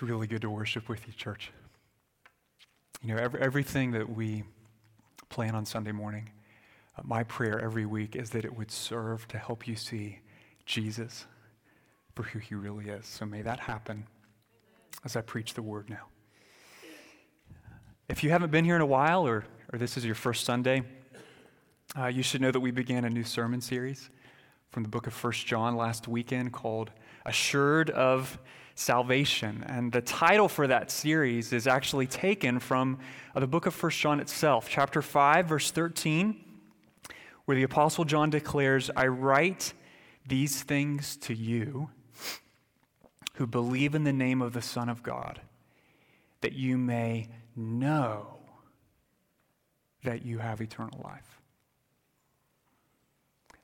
It's really good to worship with you, church. You know, everything that we plan on Sunday morning, my prayer every week is that it would serve to help you see Jesus for who he really is. So may that happen as I preach the word now. If you haven't been here in a while, or this is your first Sunday, you should know that we began a new sermon series from the book of 1 John last weekend called Assured of Salvation. And the title for that series is actually taken from the book of 1 John itself, chapter 5, verse 13, where the Apostle John declares, "I write these things to you who believe in the name of the Son of God, that you may know that you have eternal life."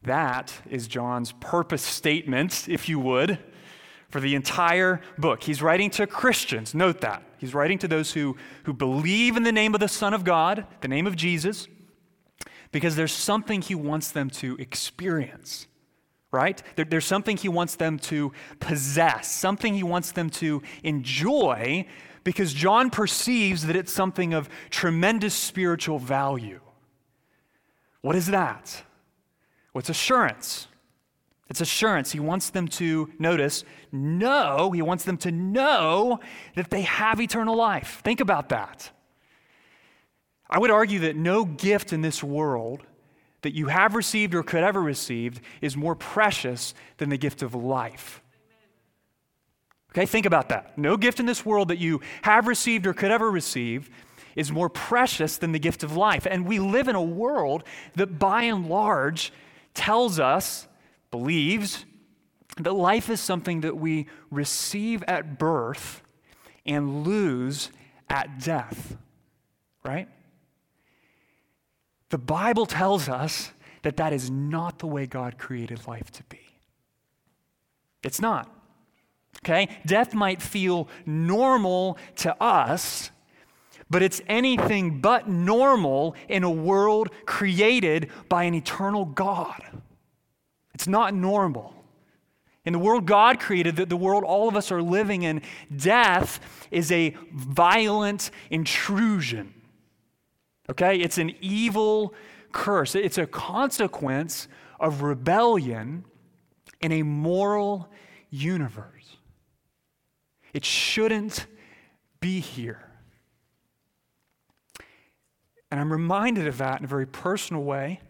That is John's purpose statement, if you would, for the entire book. He's writing to Christians, note that. He's writing to those who believe in the name of the Son of God, the name of Jesus, because there's something he wants them to experience, right? There's something he wants them to possess, something he wants them to enjoy, because John perceives that it's something of tremendous spiritual value. What is that? Well, it's assurance. It's assurance. He wants them to, notice, know. He wants them to know that they have eternal life. Think about that. I would argue that no gift in this world that you have received or could ever receive is more precious than the gift of life. Okay, think about that. No gift in this world that you have received or could ever receive is more precious than the gift of life. And we live in a world that by and large tells us, believes, that life is something that we receive at birth and lose at death, right? The Bible tells us that that is not the way God created life to be. It's not, okay? Death might feel normal to us, but it's anything but normal in a world created by an eternal God. It's not normal. In the world God created, the world all of us are living in, death is a violent intrusion. Okay? It's an evil curse. It's a consequence of rebellion in a moral universe. It shouldn't be here. And I'm reminded of that in a very personal way,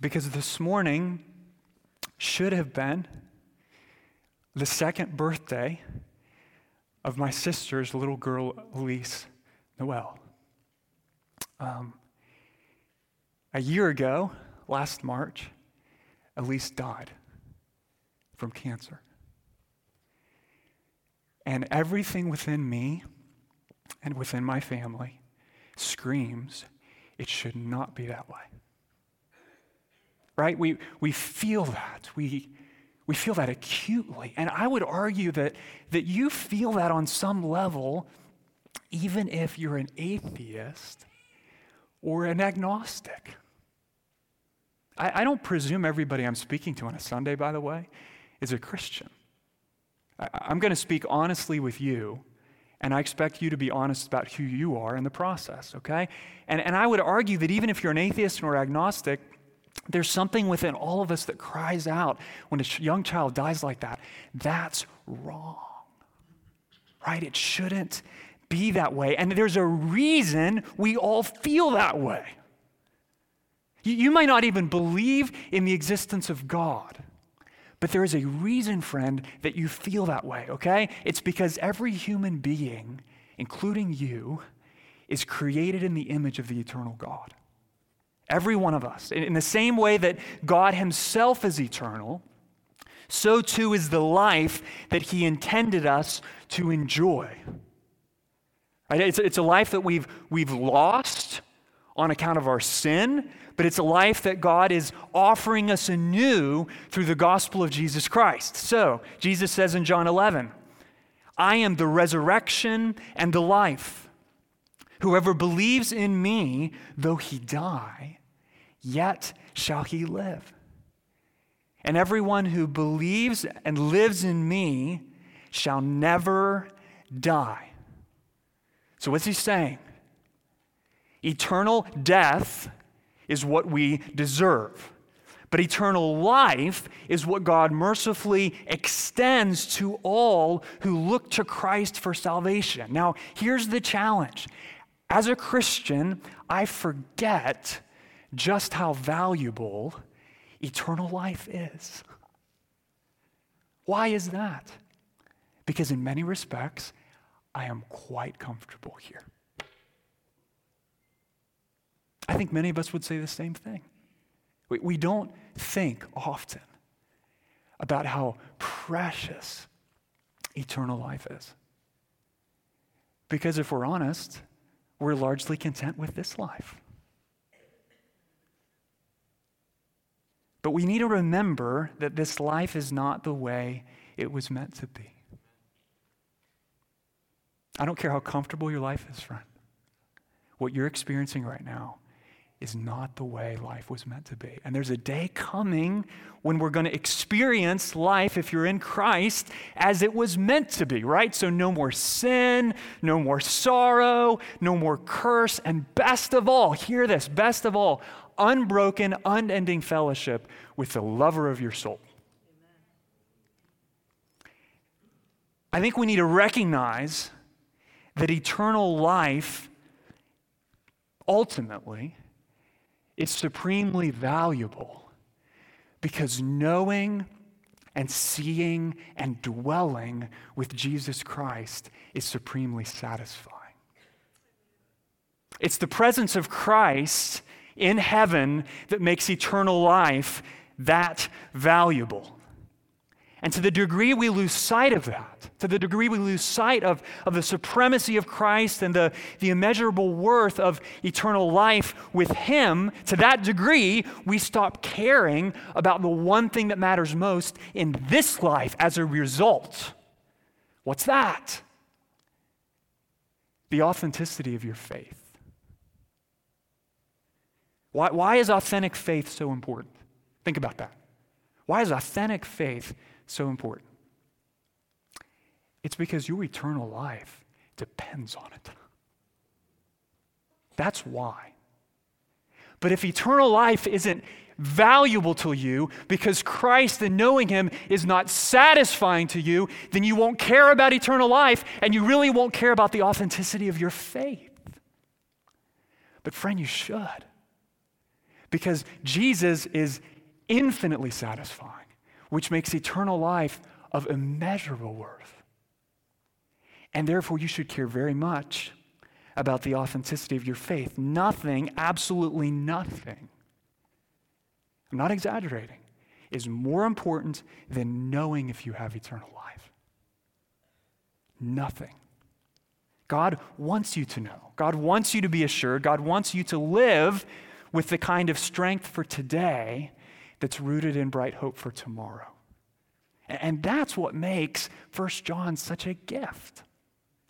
because this morning should have been the second birthday of my sister's little girl, Elise Noel. A year ago, last March, Elise died from cancer. And everything within me and within my family screams, it should not be that way, right? We feel that. We feel that acutely. And I would argue that you feel that on some level, even if you're an atheist or an agnostic. I don't presume everybody I'm speaking to on a Sunday, by the way, is a Christian. I'm going to speak honestly with you, and I expect you to be honest about who you are in the process, okay? And I would argue that even if you're an atheist or agnostic, there's something within all of us that cries out when a young child dies like that. That's wrong, right? It shouldn't be that way. And there's a reason we all feel that way. You might not even believe in the existence of God. But there is a reason, friend, that you feel that way, okay? It's because every human being, including you, is created in the image of the eternal God. Every one of us. In the same way that God himself is eternal, so too is the life that he intended us to enjoy. It's a life that we've lost on account of our sin, but it's a life that God is offering us anew through the gospel of Jesus Christ. So, Jesus says in John 11, "I am the resurrection and the life. Whoever believes in me, though he die, yet shall he live. And everyone who believes and lives in me shall never die. So what's he saying? Eternal death is what we deserve. But eternal life is what God mercifully extends to all who look to Christ for salvation. Now, here's the challenge. As a Christian, I forget just how valuable eternal life is. Why is that? Because in many respects, I am quite comfortable here. I think many of us would say the same thing. We don't think often about how precious eternal life is. Because if we're honest, we're largely content with this life. But we need to remember that this life is not the way it was meant to be. I don't care how comfortable your life is, friend. What you're experiencing right now is not the way life was meant to be. And there's a day coming when we're going to experience life, if you're in Christ, as it was meant to be, right? So no more sin, no more sorrow, no more curse, and best of all, hear this, best of all, unbroken, unending fellowship with the lover of your soul. Amen. I think we need to recognize that eternal life, ultimately, it's supremely valuable because knowing and seeing and dwelling with Jesus Christ is supremely satisfying. It's the presence of Christ in heaven that makes eternal life that valuable. And to the degree we lose sight of that, to the degree we lose sight of the supremacy of Christ and the immeasurable worth of eternal life with Him, to that degree, we stop caring about the one thing that matters most in this life as a result. What's that? The authenticity of your faith. Why is authentic faith so important? Think about that. Why is authentic faith so important? It's because your eternal life depends on it. That's why. But if eternal life isn't valuable to you because Christ and knowing Him is not satisfying to you, then you won't care about eternal life and you really won't care about the authenticity of your faith. But friend, you should. Because Jesus is infinitely satisfying, which makes eternal life of immeasurable worth. And therefore, you should care very much about the authenticity of your faith. Nothing, absolutely nothing, I'm not exaggerating, is more important than knowing if you have eternal life. Nothing. God wants you to know. God wants you to be assured. God wants you to live with the kind of strength for today that's rooted in bright hope for tomorrow. And that's what makes 1 John such a gift.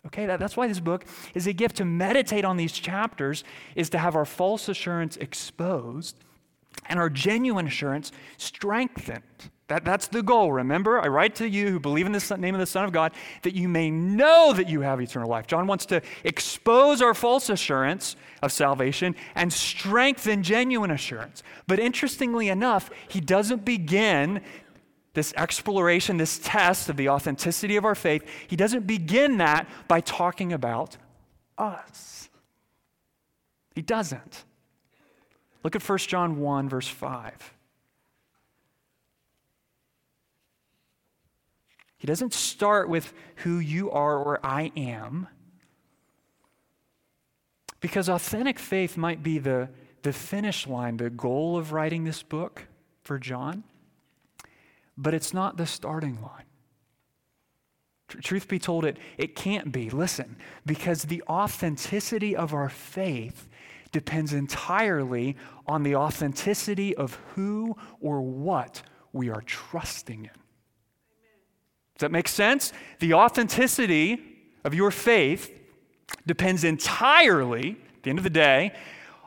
Okay, that's why this book is a gift. To meditate on these chapters is to have our false assurance exposed and our genuine assurance strengthened. That's the goal. Remember, I write to you who believe in the name of the Son of God that you may know that you have eternal life. John wants to expose our false assurance of salvation and strengthen genuine assurance. But interestingly enough, he doesn't begin this exploration, this test of the authenticity of our faith, he doesn't begin that by talking about us. He doesn't. Look at 1 John 1, verse 5. He doesn't start with who you are or I am, because authentic faith might be the finish line, the goal of writing this book for John, but it's not the starting line. Truth be told, it can't be. Listen, because the authenticity of our faith depends entirely on the authenticity of who or what we are trusting in. Does that make sense? The authenticity of your faith depends entirely, at the end of the day,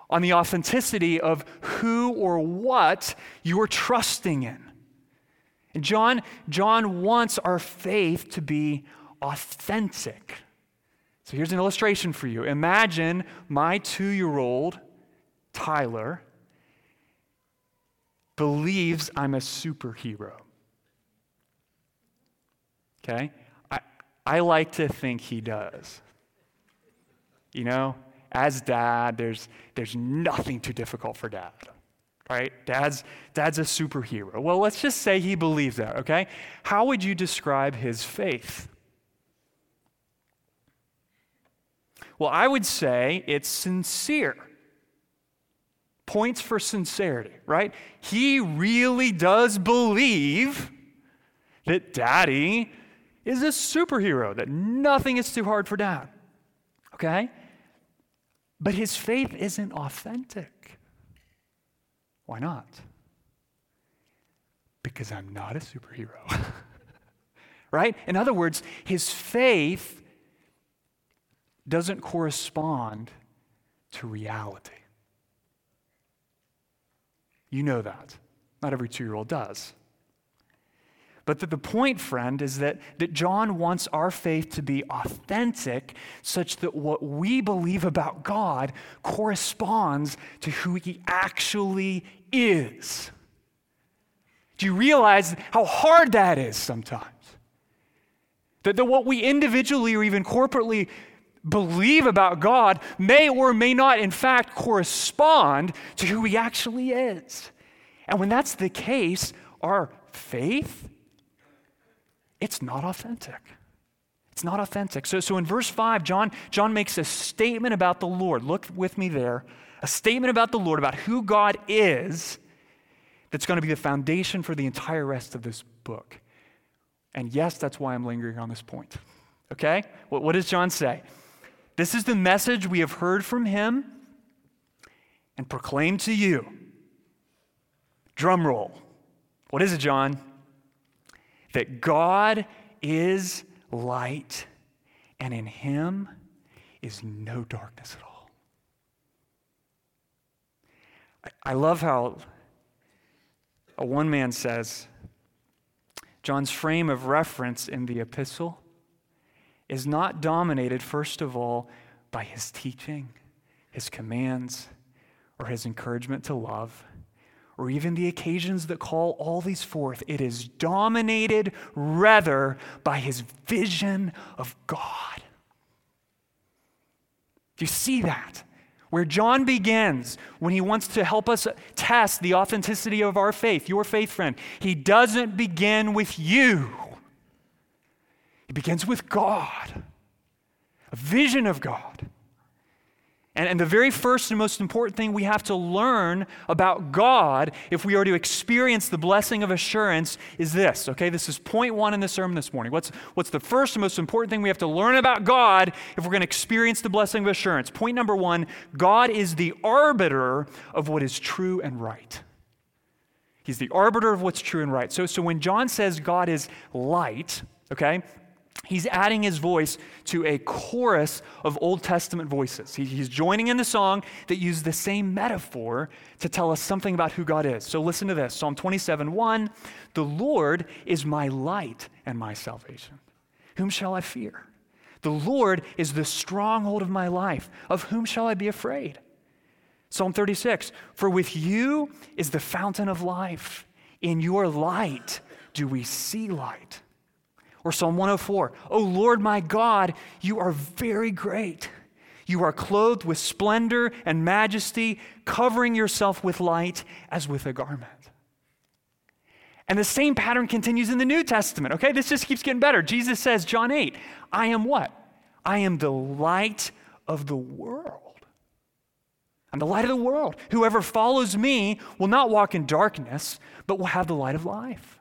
on the authenticity of who or what you're trusting in. And John wants our faith to be authentic. So here's an illustration for you. Imagine my 2-year-old, Tyler, believes I'm a superhero. Okay? I like to think he does. You know, as dad, there's nothing too difficult for dad, right? Dad's a superhero. Well, let's just say he believes that, okay? How would you describe his faith? Well, I would say it's sincere. Points for sincerity, right? He really does believe that Daddy is a superhero, that nothing is too hard for Dad, okay? But his faith isn't authentic. Why not? Because I'm not a superhero, right? In other words, his faith doesn't correspond to reality. You know that. Not every 2-year-old does. But the point, friend, is that John wants our faith to be authentic such that what we believe about God corresponds to who he actually is. Do you realize how hard that is sometimes? That what we individually or even corporately believe about God may or may not in fact correspond to who he actually is. And when that's the case, our faith, it's not authentic. It's not authentic. So in verse 5, John makes a statement about the Lord. Look with me there. A statement about the Lord, about who God is, that's going to be the foundation for the entire rest of this book. And yes, that's why I'm lingering on this point. Okay? What does John say? This is the message we have heard from him and proclaimed to you. Drum roll. What is it, John? That God is light, and in him is no darkness at all. I love how one man says, John's frame of reference in the epistle is not dominated, first of all, by his teaching, his commands, or his encouragement to love, or even the occasions that call all these forth. It is dominated rather by his vision of God. Do you see that? Where John begins, when he wants to help us test the authenticity of our faith, your faith, friend, he doesn't begin with you. It begins with God, a vision of God. And the very first and most important thing we have to learn about God if we are to experience the blessing of assurance is this, okay? This is point 1 in the sermon this morning. What's the first and most important thing we have to learn about God if we're going to experience the blessing of assurance? Point number 1, God is the arbiter of what is true and right. He's the arbiter of what's true and right. So when John says God is light, okay, he's adding his voice to a chorus of Old Testament voices. He's joining in the song that used the same metaphor to tell us something about who God is. So listen to this, Psalm 27, 1, the Lord is my light and my salvation. Whom shall I fear? The Lord is the stronghold of my life. Of whom shall I be afraid? Psalm 36, for with you is the fountain of life. In your light do we see light. Or Psalm 104, O Lord my God, you are very great. You are clothed with splendor and majesty, covering yourself with light as with a garment. And the same pattern continues in the New Testament, okay? This just keeps getting better. Jesus says, John 8, I am what? I am the light of the world. I'm the light of the world. Whoever follows me will not walk in darkness, but will have the light of life.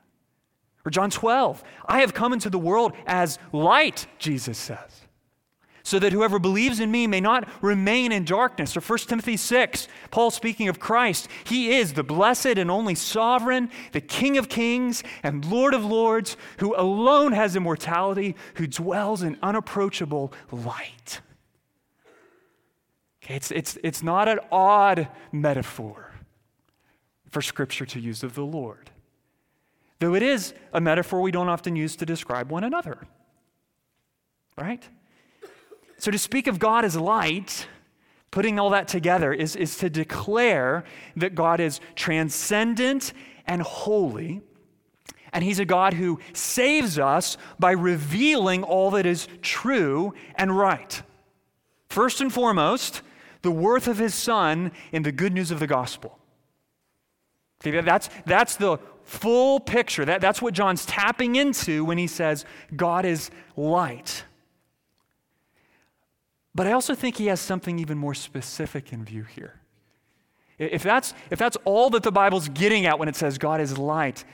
Or John 12, I have come into the world as light, Jesus says, so that whoever believes in me may not remain in darkness. Or 1 Timothy 6, Paul speaking of Christ, he is the blessed and only sovereign, the King of kings and Lord of lords, who alone has immortality, who dwells in unapproachable light. Okay, it's not an odd metaphor for Scripture to use of the Lord, though it is a metaphor we don't often use to describe one another. right? So to speak of God as light, putting all that together, is to declare that God is transcendent and holy, and he's a God who saves us by revealing all that is true and right. First and foremost, the worth of his Son in the good news of the gospel. See, that's the full picture. That's what John's tapping into when he says God is light. But I also think he has something even more specific in view here. If that's all that the Bible's getting at when it says God is light,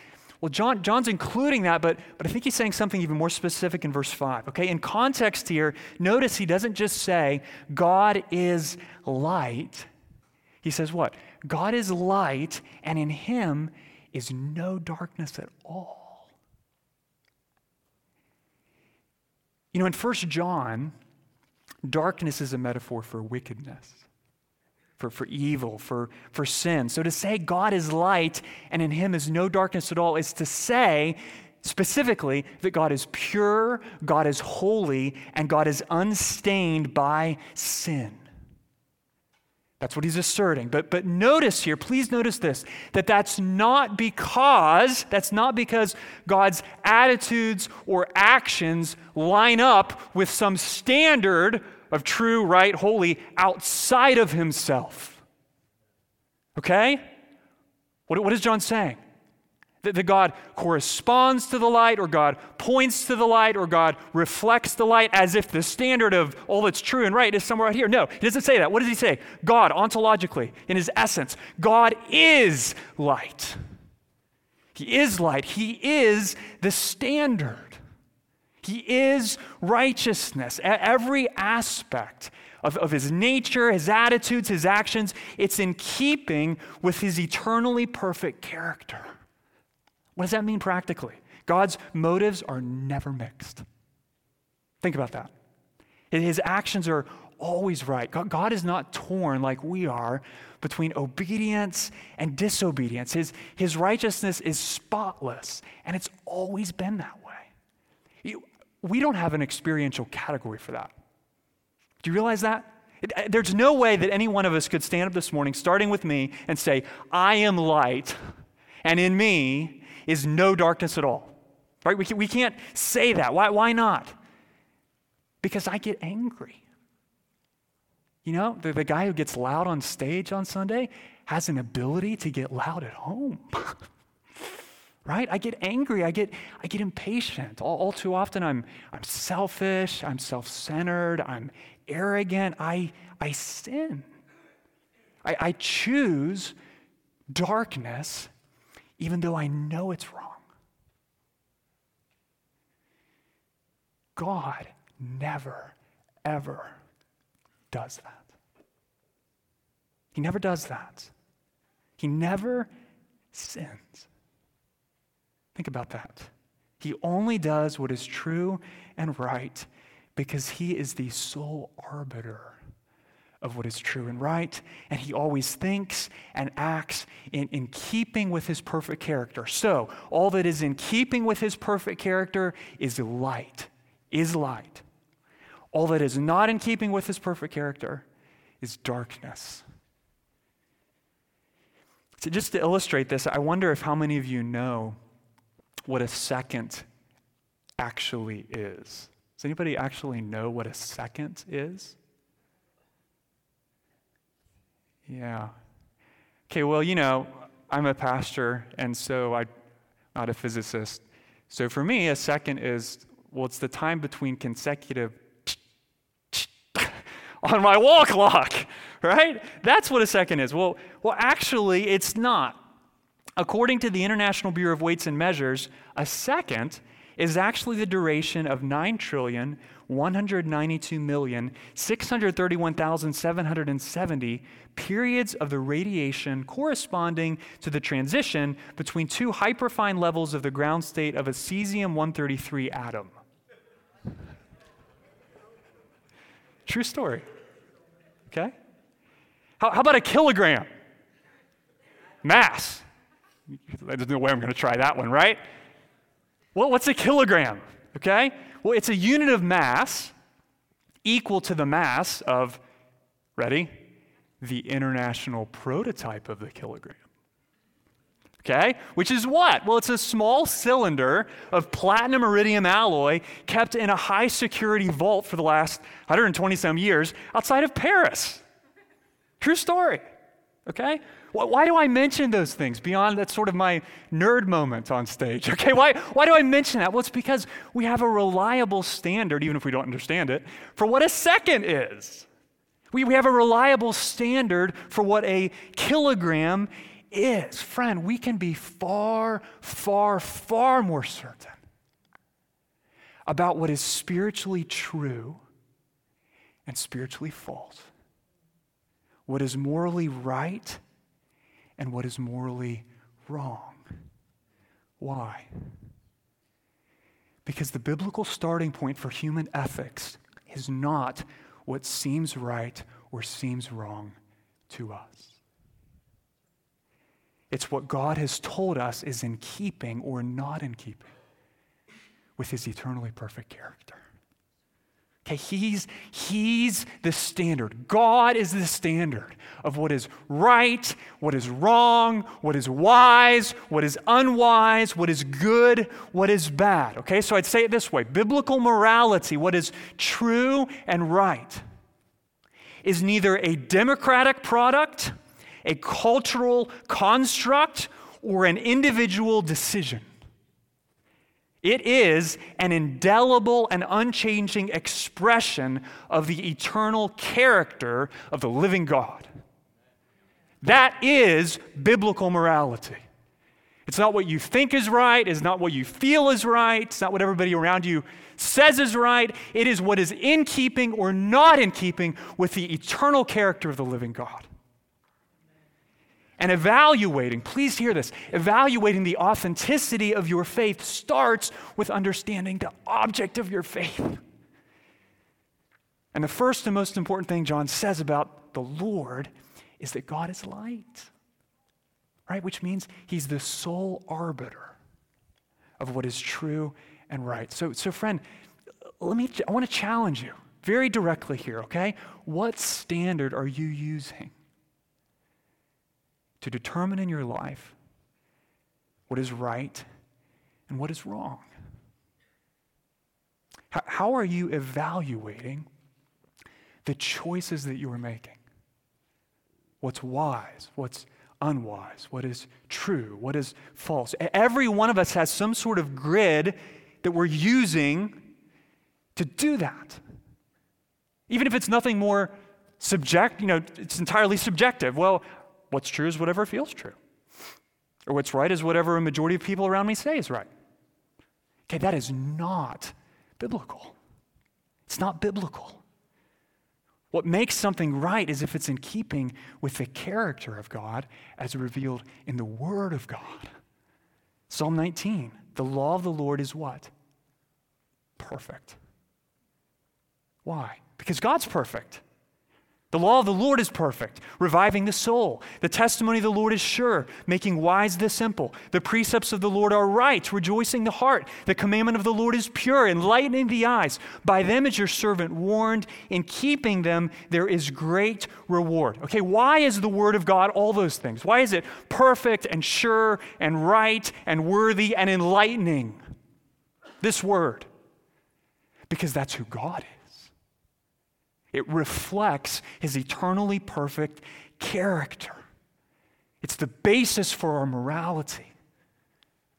well, John's including that, but I think he's saying something even more specific in verse 5. Okay, in context here, notice he doesn't just say God is light. He says what? God is light, and in him is no darkness at all. You know, in 1 John, darkness is a metaphor for wickedness, for evil, for sin. So to say God is light and in him is no darkness at all is to say specifically that God is pure, God is holy, and God is unstained by sin. That's what he's asserting. But notice here, please notice this, that's not because God's attitudes or actions line up with some standard of true, right, holy outside of himself. Okay? What is John saying? That God corresponds to the light, or God points to the light, or God reflects the light, as if the standard of all that's true and right is somewhere out here. No, he doesn't say that. What does he say? God, ontologically, in his essence, God is light. He is light. He is the standard. He is righteousness. Every aspect of his nature, his attitudes, his actions, it's in keeping with his eternally perfect character. What does that mean practically? God's motives are never mixed. Think about that. His actions are always right. God is not torn like we are between obedience and disobedience. His righteousness is spotless, and it's always been that way. We don't have an experiential category for that. Do you realize that? There's no way that any one of us could stand up this morning, starting with me, and say, I am light, and in me is no darkness at all, right? We can't say that. Why not? Because I get angry. You know, the guy who gets loud on stage on Sunday has an ability to get loud at home, right? I get angry. I get impatient. All too often I'm selfish. I'm self-centered. I'm arrogant. I sin. I choose darkness even though I know it's wrong. God never, ever does that. He never does that. He never sins. Think about that. He only does what is true and right because he is the sole arbiter of what is true and right, and he always thinks and acts in keeping with his perfect character. So, all that is in keeping with his perfect character is light, is light. All that is not in keeping with his perfect character is darkness. So just to illustrate this, I wonder if how many of you know what a second actually is. Does anybody actually know what a second is? Yeah. Okay, well, you know, I'm a pastor, and so I'm not a physicist. So for me, a second is, well, it's the time between consecutive on my wall clock, right? That's what a second is. Well, actually, it's not. According to the International Bureau of Weights and Measures, a second is actually the duration of 9,192,631,770 periods of the radiation corresponding to the transition between two hyperfine levels of the ground state of a cesium-133 atom. True story. Okay? How about a kilogram? Mass. There's no way I'm going to try that one, right? Well, what's a kilogram? Okay? Well, it's a unit of mass, equal to the mass of, ready, the international prototype of the kilogram. Okay? Which is what? Well, it's a small cylinder of platinum iridium alloy kept in a high security vault for the last 120 some years outside of Paris. True story. Okay? Why do I mention those things beyond that's sort of my nerd moment on stage? Okay, why do I mention that? Well, it's because we have a reliable standard, even if we don't understand it, for what a second is. We have a reliable standard for what a kilogram is. Friend, we can be far, far, far more certain about what is spiritually true and spiritually false, what is morally right and what is morally wrong. Why? Because the biblical starting point for human ethics is not what seems right or seems wrong to us. It's what God has told us is in keeping or not in keeping with his eternally perfect character. Okay, he's the standard. God is the standard of what is right, what is wrong, what is wise, what is unwise, what is good, what is bad. Okay, so I'd say it this way. Biblical morality, what is true and right, is neither a democratic product, a cultural construct, or an individual decision. It is an indelible and unchanging expression of the eternal character of the living God. That is biblical morality. It's not what you think is right. It's not what you feel is right. It's not what everybody around you says is right. It is what is in keeping or not in keeping with the eternal character of the living God. And evaluating, please hear this, evaluating the authenticity of your faith starts with understanding the object of your faith. And the first and most important thing John says about the Lord is that God is light, right? Which means he's the sole arbiter of what is true and right. So friend, I want to challenge you very directly here, okay? What standard are you using to determine in your life what is right and what is wrong? How are you evaluating the choices that you are making? What's wise? What's unwise? What is true? What is false? Every one of us has some sort of grid that we're using to do that. Even if it's nothing more subject, it's entirely subjective. Well, what's true is whatever feels true. Or what's right is whatever a majority of people around me say is right. Okay, that is not biblical. It's not biblical. What makes something right is if it's in keeping with the character of God as revealed in the Word of God. Psalm 19, the law of the Lord is what? Perfect. Why? Because God's perfect. The law of the Lord is perfect, reviving the soul. The testimony of the Lord is sure, making wise the simple. The precepts of the Lord are right, rejoicing the heart. The commandment of the Lord is pure, enlightening the eyes. By them is your servant warned. In keeping them, there is great reward. Okay, why is the Word of God all those things? Why is it perfect and sure and right and worthy and enlightening? This Word. Because that's who God is. It reflects his eternally perfect character. It's the basis for our morality,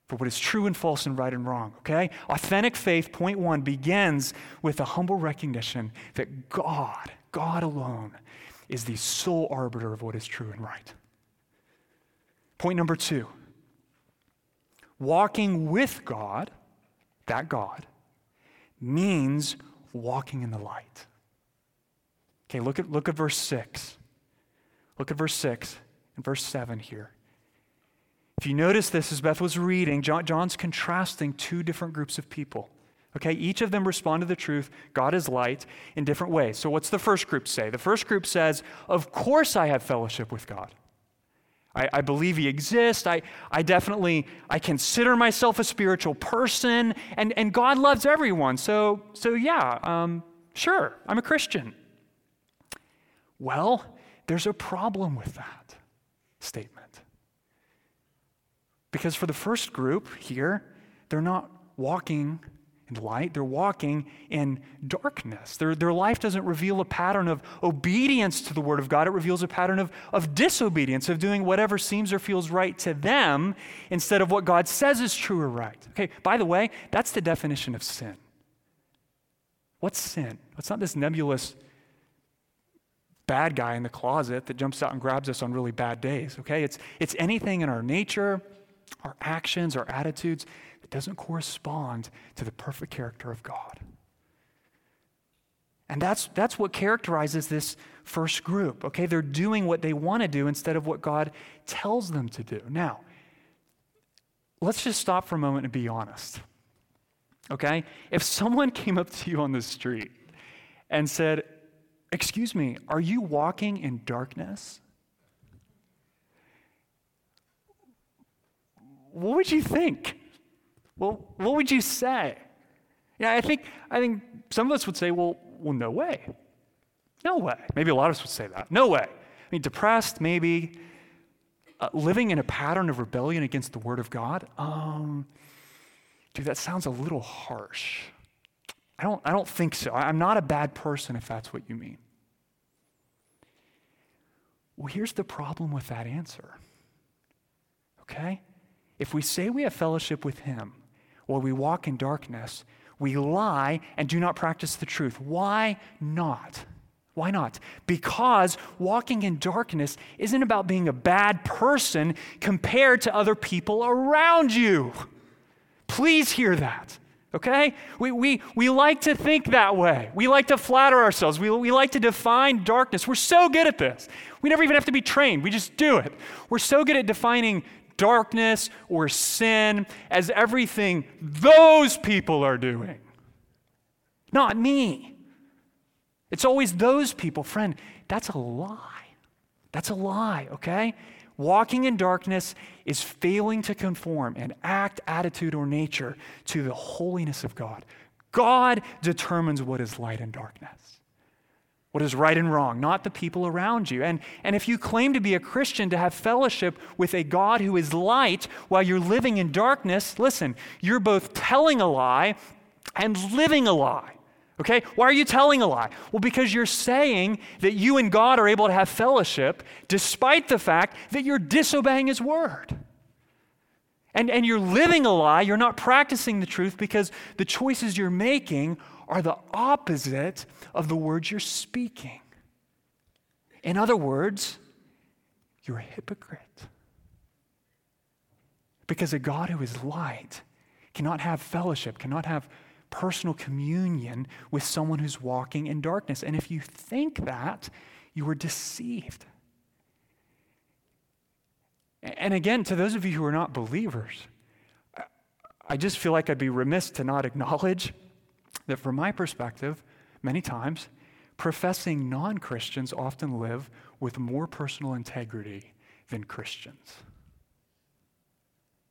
for what is true and false and right and wrong, okay? Authentic faith, point one, begins with a humble recognition that God alone, is the sole arbiter of what is true and right. Point number two, walking with God, that God, means walking in the light. Okay, look at verse 6. Look at verse 6 and verse 7 here. If you notice this, as Beth was reading, John's contrasting two different groups of people. Okay, each of them respond to the truth, God is light, in different ways. So what's the first group say? The first group says, of course I have fellowship with God. I believe he exists. I consider myself a spiritual person, and God loves everyone. So yeah, Sure, I'm a Christian. Well, there's a problem with that statement. Because for the first group here, they're not walking in light, they're walking in darkness. Their life doesn't reveal a pattern of obedience to the Word of God. It reveals a pattern of disobedience, of doing whatever seems or feels right to them instead of what God says is true or right. Okay, by the way, that's the definition of sin. What's sin? It's not this nebulous bad guy in the closet that jumps out and grabs us on really bad days, okay? It's anything in our nature, our actions, our attitudes that doesn't correspond to the perfect character of God. And that's what characterizes this first group, okay? They're doing what they want to do instead of what God tells them to do. Now, let's just stop for a moment and be honest, okay? If someone came up to you on the street and said, "Excuse me, are you walking in darkness?" What would you think? Well, what would you say? Yeah, I think some of us would say, well, no way. No way. Maybe a lot of us would say that. No way. I mean, depressed, maybe. Living in a pattern of rebellion against the Word of God? Dude, that sounds a little harsh. I don't think so. I'm not a bad person if that's what you mean. Well, here's the problem with that answer. Okay? If we say we have fellowship with Him, or we walk in darkness, we lie and do not practice the truth. Why not? Why not? Because walking in darkness isn't about being a bad person compared to other people around you. Please hear that. Okay? We like to think that way. We like to flatter ourselves. We like to define darkness. We're so good at this. We never even have to be trained. We just do it. We're so good at defining darkness or sin as everything those people are doing. Not me. It's always those people. Friend, that's a lie. That's a lie, okay? Walking in darkness is failing to conform in act, attitude, or nature to the holiness of God. God determines what is light and darkness, what is right and wrong, not the people around you. And if you claim to be a Christian, to have fellowship with a God who is light while you're living in darkness, listen, you're both telling a lie and living a lie. Okay? Why are you telling a lie? Well, because you're saying that you and God are able to have fellowship despite the fact that you're disobeying His Word. And you're living a lie, you're not practicing the truth because the choices you're making are the opposite of the words you're speaking. In other words, you're a hypocrite. Because a God who is light cannot have fellowship, cannot have personal communion with someone who's walking in darkness. And if you think that, you are deceived. And again, to those of you who are not believers, I just feel like I'd be remiss to not acknowledge that from my perspective, many times, professing non-Christians often live with more personal integrity than Christians.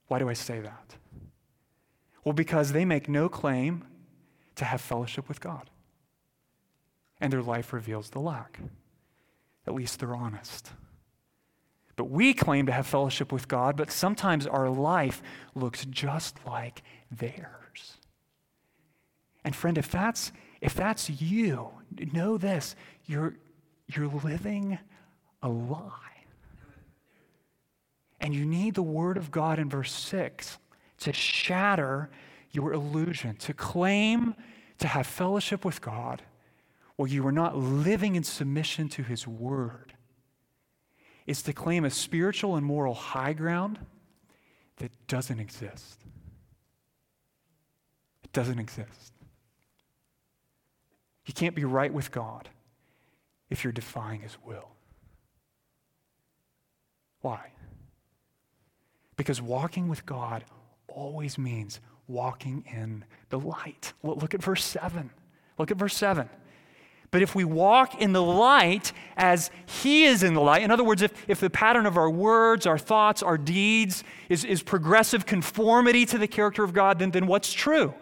Why do I say that? Well, because they make no claim to have fellowship with God. And their life reveals the lack. At least they're honest. But we claim to have fellowship with God, but sometimes our life looks just like theirs. And friend, if that's you, know this, you're living a lie. And you need the Word of God in verse 6 to shatter your illusion, to claim to have fellowship with God while you are not living in submission to His Word, is to claim a spiritual and moral high ground that doesn't exist. It doesn't exist. You can't be right with God if you're defying His will. Why? Because walking with God always means walking in the light. Look at verse 7. Look at verse 7. But if we walk in the light as He is in the light, in other words, if the pattern of our words, our thoughts, our deeds is progressive conformity to the character of God, then what's true?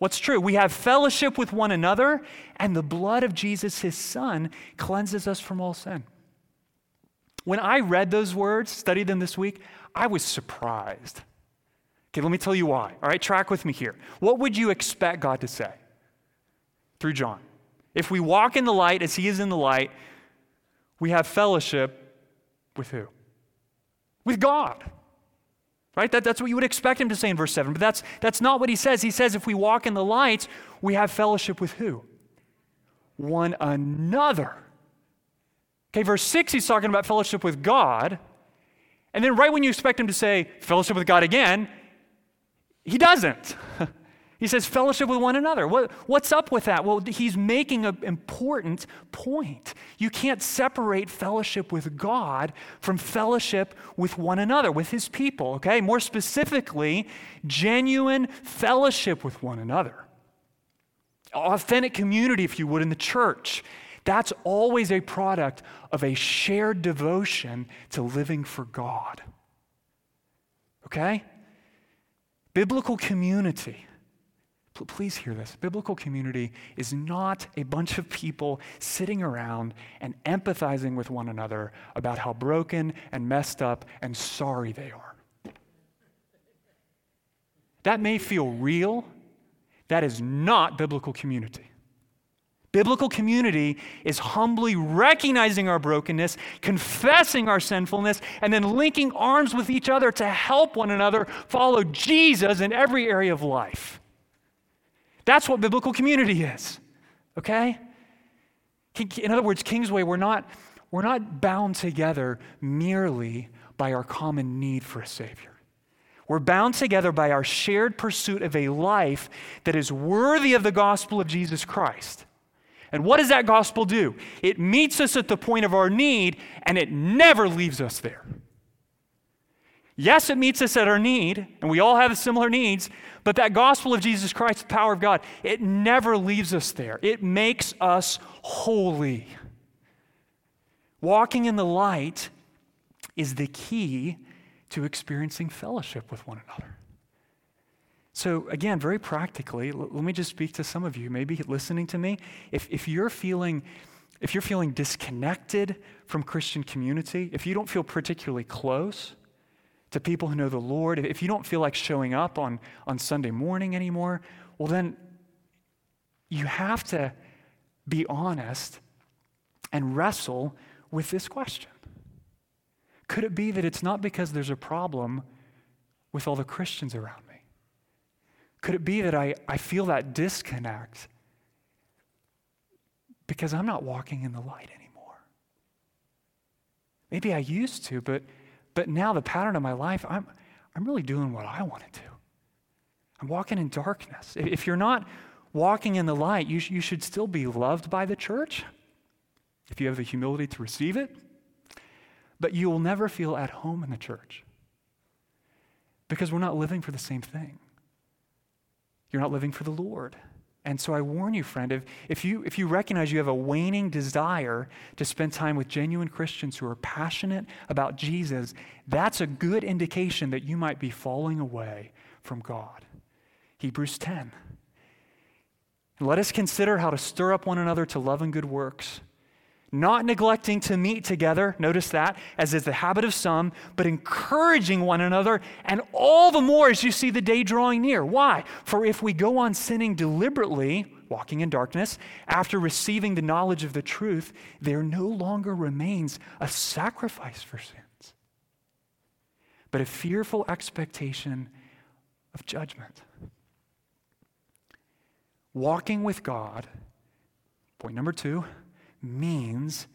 What's true? We have fellowship with one another, and the blood of Jesus, his son, cleanses us from all sin. When I read those words, studied them this week, I was surprised. Okay, let me tell you why. All right, track with me here. What would you expect God to say through John? If we walk in the light as he is in the light, we have fellowship with who? With God. Right? That's what you would expect him to say in verse 7, but that's not what he says. He says if we walk in the light, we have fellowship with who? One another. Okay, verse 6, he's talking about fellowship with God. And then right when you expect him to say fellowship with God again, he doesn't. He says fellowship with one another. What's up with that? Well, he's making an important point. You can't separate fellowship with God from fellowship with one another, with his people, okay? More specifically, genuine fellowship with one another. Authentic community, if you would, in the church. That's always a product of a shared devotion to living for God. Okay? Biblical community, please hear this. Biblical community is not a bunch of people sitting around and empathizing with one another about how broken and messed up and sorry they are. That may feel real. That is not biblical community. Biblical community is humbly recognizing our brokenness, confessing our sinfulness, and then linking arms with each other to help one another follow Jesus in every area of life. That's what biblical community is, okay? In other words, Kingsway, we're not bound together merely by our common need for a Savior. We're bound together by our shared pursuit of a life that is worthy of the gospel of Jesus Christ. And what does that gospel do? It meets us at the point of our need, and it never leaves us there. Yes, it meets us at our need, and we all have similar needs, but that gospel of Jesus Christ, the power of God, it never leaves us there. It makes us holy. Walking in the light is the key to experiencing fellowship with one another. So again, very practically, let me just speak to some of you, maybe listening to me. If you're feeling disconnected from Christian community, if you don't feel particularly close to people who know the Lord, if you don't feel like showing up on Sunday morning anymore, well then you have to be honest and wrestle with this question. Could it be that it's not because there's a problem with all the Christians around me? Could it be that I feel that disconnect because I'm not walking in the light anymore? Maybe I used to, but now the pattern of my life, I'm really doing what I want to do. I'm walking in darkness. If you're not walking in the light, you should still be loved by the church if you have the humility to receive it, but you will never feel at home in the church because we're not living for the same thing. You're not living for the Lord. And so I warn you, friend, if you recognize you have a waning desire to spend time with genuine Christians who are passionate about Jesus, that's a good indication that you might be falling away from God. Hebrews 10. Let us consider how to stir up one another to love and good works, not neglecting to meet together, notice that, as is the habit of some, but encouraging one another, and all the more as you see the day drawing near. Why? For if we go on sinning deliberately, walking in darkness, after receiving the knowledge of the truth, there no longer remains a sacrifice for sins, but a fearful expectation of judgment. Walking with God, point number 2, means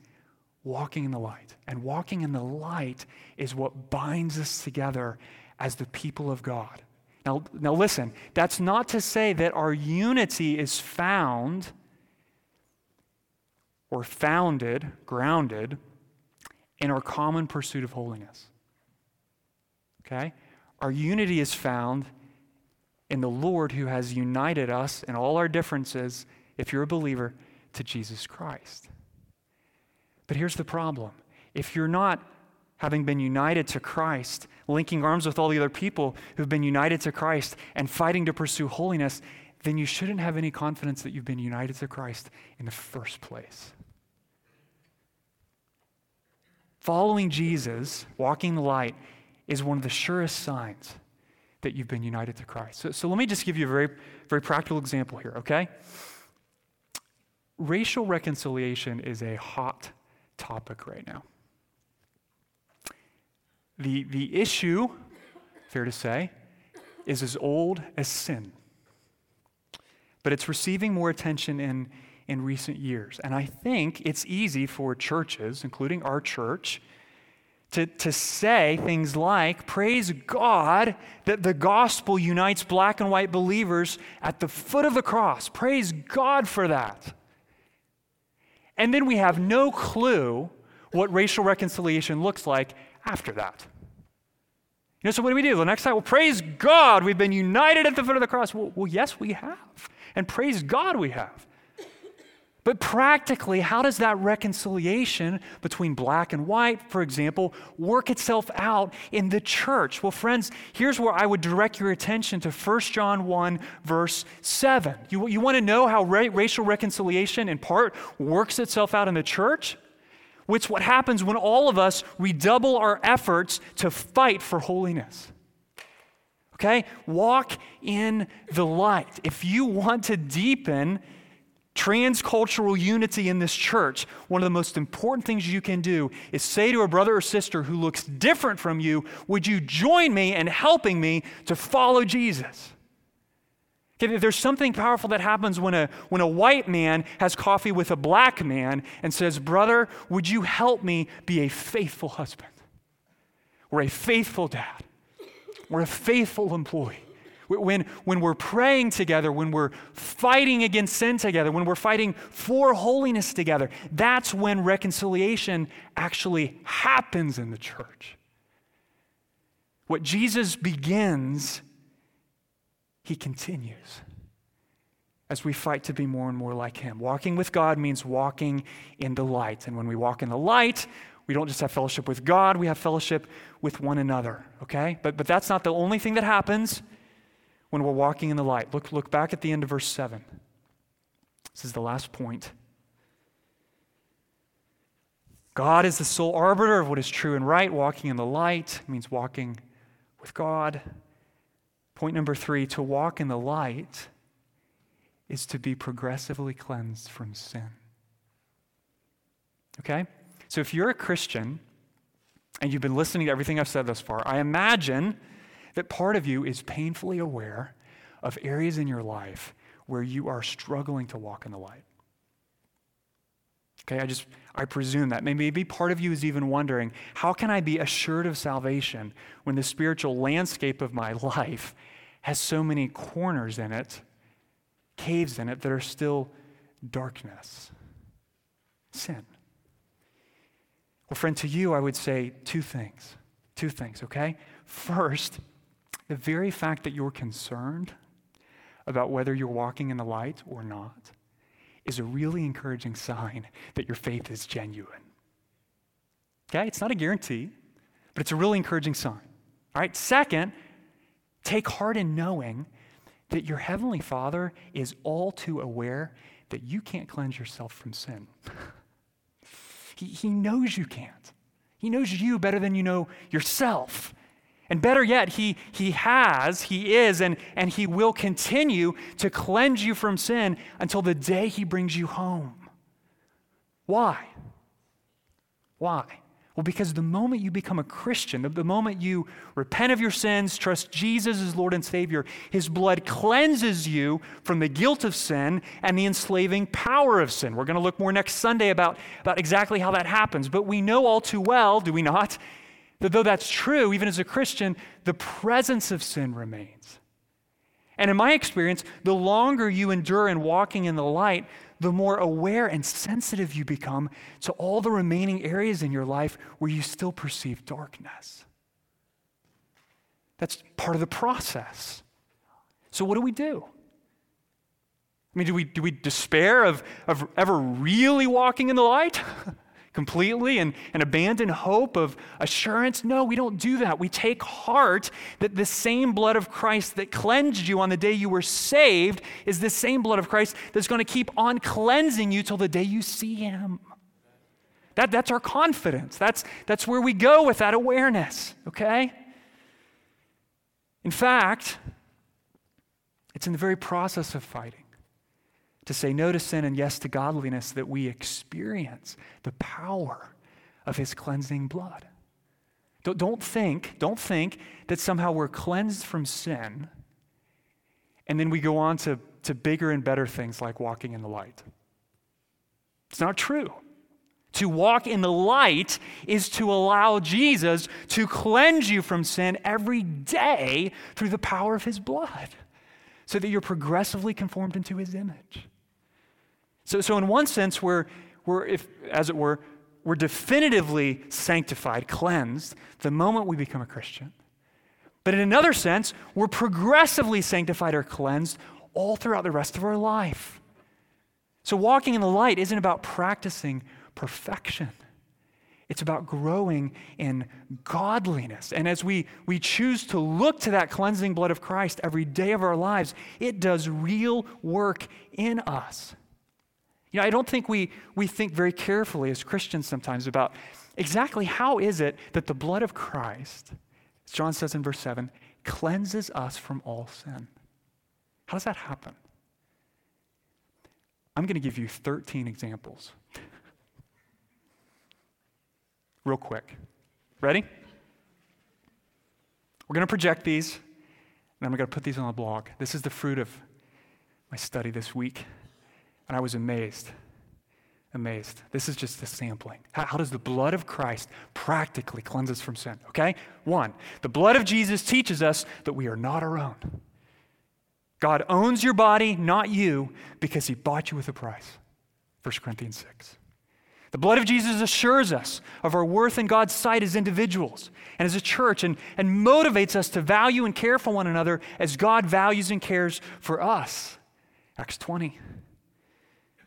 walking in the light. And walking in the light is what binds us together as the people of God. Now listen, that's not to say that our unity is found or founded, grounded in our common pursuit of holiness. Okay? Our unity is found in the Lord who has united us in all our differences, if you're a believer, to Jesus Christ. But here's the problem. If you're not, having been united to Christ, linking arms with all the other people who've been united to Christ and fighting to pursue holiness, then you shouldn't have any confidence that you've been united to Christ in the first place. Following Jesus, walking the light, is one of the surest signs that you've been united to Christ. So let me just give you a very, very practical example here, okay? Racial reconciliation is a hot topic right now. The issue, fair to say, is as old as sin. But it's receiving more attention in recent years. And I think it's easy for churches, including our church, to say things like, praise God that the gospel unites black and white believers at the foot of the cross. Praise God for that. And then we have no clue what racial reconciliation looks like after that. You know, so what do we do? The next time, well, praise God, we've been united at the foot of the cross. Well, yes, we have. And praise God, we have. But practically, how does that reconciliation between black and white, for example, work itself out in the church? Well, friends, here's where I would direct your attention to 1 John 1, verse 7. You want to know how racial reconciliation, in part, works itself out in the church? It's what happens when all of us redouble our efforts to fight for holiness. Okay? Walk in the light. If you want to deepen transcultural unity in this church, one of the most important things you can do is say to a brother or sister who looks different from you, would you join me in helping me to follow Jesus? Okay, there's something powerful that happens when a white man has coffee with a black man and says, brother, would you help me be a faithful husband? Or a faithful dad? Or a faithful employee? When we're praying together, when we're fighting against sin together, when we're fighting for holiness together, that's when reconciliation actually happens in the church. What Jesus begins, he continues as we fight to be more and more like him. Walking with God means walking in the light. And when we walk in the light, we don't just have fellowship with God, we have fellowship with one another, okay? But that's not the only thing that happens when we're walking in the light. Look back at the end of verse 7. This is the last point. God is the sole arbiter of what is true and right. Walking in the light means walking with God. Point number 3, to walk in the light is to be progressively cleansed from sin. Okay? So if you're a Christian and you've been listening to everything I've said thus far, I imagine that part of you is painfully aware of areas in your life where you are struggling to walk in the light. Okay, I presume that. Maybe part of you is even wondering, how can I be assured of salvation when the spiritual landscape of my life has so many corners in it, caves in it, that are still darkness, sin? Well, friend, to you I would say two things, okay? First, the very fact that you're concerned about whether you're walking in the light or not is a really encouraging sign that your faith is genuine. Okay? It's not a guarantee, but it's a really encouraging sign. All right? Second, take heart in knowing that your Heavenly Father is all too aware that you can't cleanse yourself from sin. He knows you can't. He knows you better than you know yourself. And better yet, he is, and he will continue to cleanse you from sin until the day he brings you home. Why? Well, because the moment you become a Christian, the moment you repent of your sins, trust Jesus as Lord and Savior, his blood cleanses you from the guilt of sin and the enslaving power of sin. We're going to look more next Sunday about exactly how that happens. But we know all too well, do we not, that though that's true, even as a Christian, the presence of sin remains. And in my experience, the longer you endure in walking in the light, the more aware and sensitive you become to all the remaining areas in your life where you still perceive darkness. That's part of the process. So what do? I mean, do we despair of ever really walking in the light? completely and abandon hope of assurance? No, we don't do that. We take heart that the same blood of Christ that cleansed you on the day you were saved is the same blood of Christ that's going to keep on cleansing you till the day you see him. That's our confidence. That's where we go with that awareness, okay? In fact, it's in the very process of fighting to say no to sin and yes to godliness that we experience the power of his cleansing blood. Don't think that somehow we're cleansed from sin and then we go on to bigger and better things like walking in the light. It's not true. To walk in the light is to allow Jesus to cleanse you from sin every day through the power of his blood so that you're progressively conformed into his image. So in one sense, we're definitively sanctified, cleansed, the moment we become a Christian. But in another sense, we're progressively sanctified or cleansed all throughout the rest of our life. So walking in the light isn't about practicing perfection. It's about growing in godliness. And as we choose to look to that cleansing blood of Christ every day of our lives, it does real work in us. You know, I don't think we think very carefully as Christians sometimes about exactly how is it that the blood of Christ, as John says in verse 7, cleanses us from all sin. How does that happen? I'm going to give you 13 examples. Real quick. Ready? We're going to project these, and I'm going to put these on the blog. This is the fruit of my study this week, and I was amazed. This is just a sampling. How does the blood of Christ practically cleanse us from sin? Okay? 1, the blood of Jesus teaches us that we are not our own. God owns your body, not you, because he bought you with a price. 1 Corinthians 6. The blood of Jesus assures us of our worth in God's sight as individuals and as a church and motivates us to value and care for one another as God values and cares for us. Acts 20.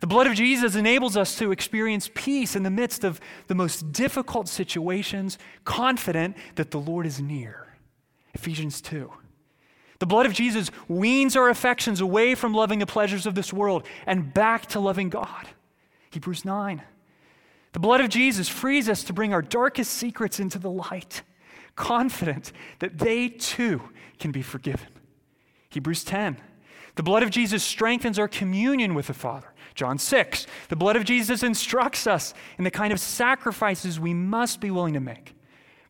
The blood of Jesus enables us to experience peace in the midst of the most difficult situations, confident that the Lord is near. Ephesians 2. The blood of Jesus weans our affections away from loving the pleasures of this world and back to loving God. Hebrews 9. The blood of Jesus frees us to bring our darkest secrets into the light, confident that they too can be forgiven. Hebrews 10, the blood of Jesus strengthens our communion with the Father. John 6, the blood of Jesus instructs us in the kind of sacrifices we must be willing to make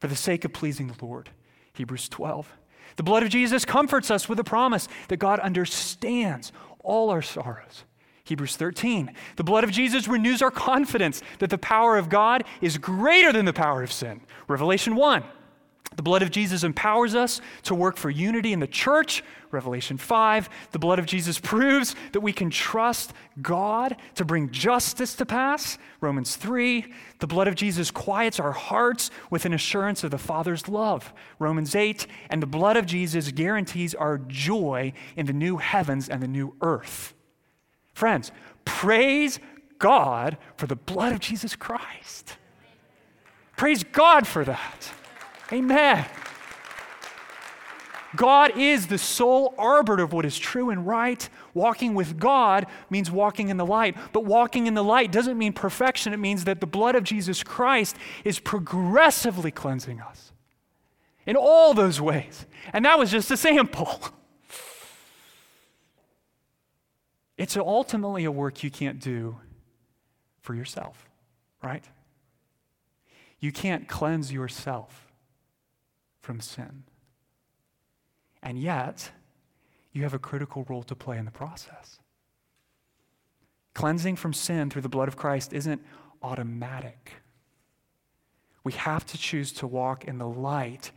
for the sake of pleasing the Lord. Hebrews 12, the blood of Jesus comforts us with the promise that God understands all our sorrows. Hebrews 13, the blood of Jesus renews our confidence that the power of God is greater than the power of sin. Revelation 1, the blood of Jesus empowers us to work for unity in the church. Revelation 5, the blood of Jesus proves that we can trust God to bring justice to pass. Romans 3, the blood of Jesus quiets our hearts with an assurance of the Father's love. Romans 8, and the blood of Jesus guarantees our joy in the new heavens and the new earth. Friends, praise God for the blood of Jesus Christ. Praise God for that. Amen. God is the sole arbiter of what is true and right. Walking with God means walking in the light, but walking in the light doesn't mean perfection. It means that the blood of Jesus Christ is progressively cleansing us in all those ways. And that was just a sample. It's ultimately a work you can't do for yourself, right? You can't cleanse yourself from sin. And yet, you have a critical role to play in the process. Cleansing from sin through the blood of Christ isn't automatic. We have to choose to walk in the light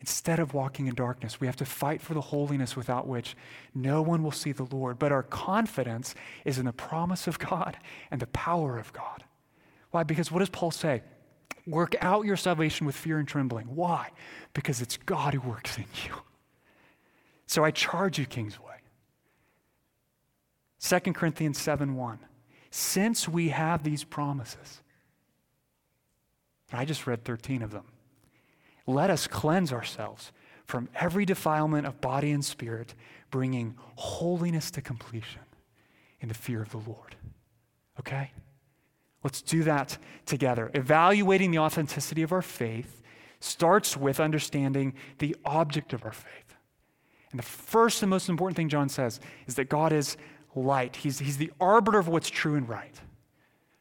instead of walking in darkness. We have to fight for the holiness without which no one will see the Lord. But our confidence is in the promise of God and the power of God. Why? Because what does Paul say? Work out your salvation with fear and trembling. Why? Because it's God who works in you. So I charge you, Kingsway. 2 Corinthians 7:1. Since we have these promises, But I just read 13 of them. Let us cleanse ourselves from every defilement of body and spirit, bringing holiness to completion in the fear of the Lord. Okay? Let's do that together. Evaluating the authenticity of our faith starts with understanding the object of our faith. And the first and most important thing John says is that God is light. He's the arbiter of what's true and right.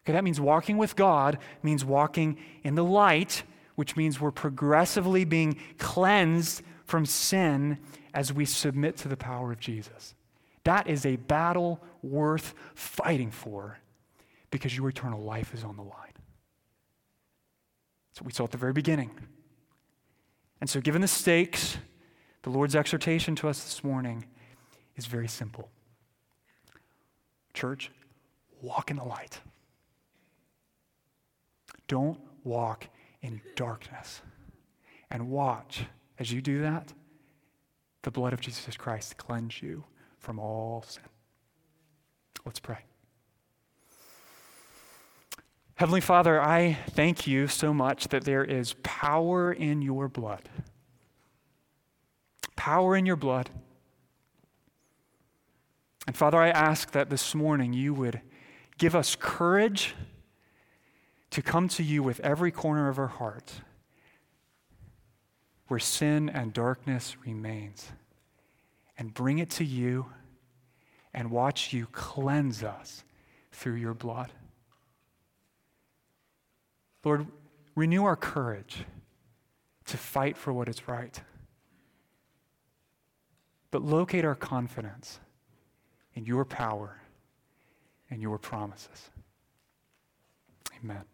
Okay, that means walking with God means walking in the light, which means we're progressively being cleansed from sin as we submit to the power of Jesus. That is a battle worth fighting for because your eternal life is on the line. That's what we saw at the very beginning. And so given the stakes, the Lord's exhortation to us this morning is very simple. Church, walk in the light. Don't walk in darkness. And watch, as you do that, the blood of Jesus Christ cleanse you from all sin. Let's pray. Heavenly Father, I thank you so much that there is power in your blood. Power in your blood. And Father, I ask that this morning you would give us courage to come to you with every corner of our heart where sin and darkness remains, and bring it to you and watch you cleanse us through your blood. Lord, renew our courage to fight for what is right, but locate our confidence in your power and your promises. Amen.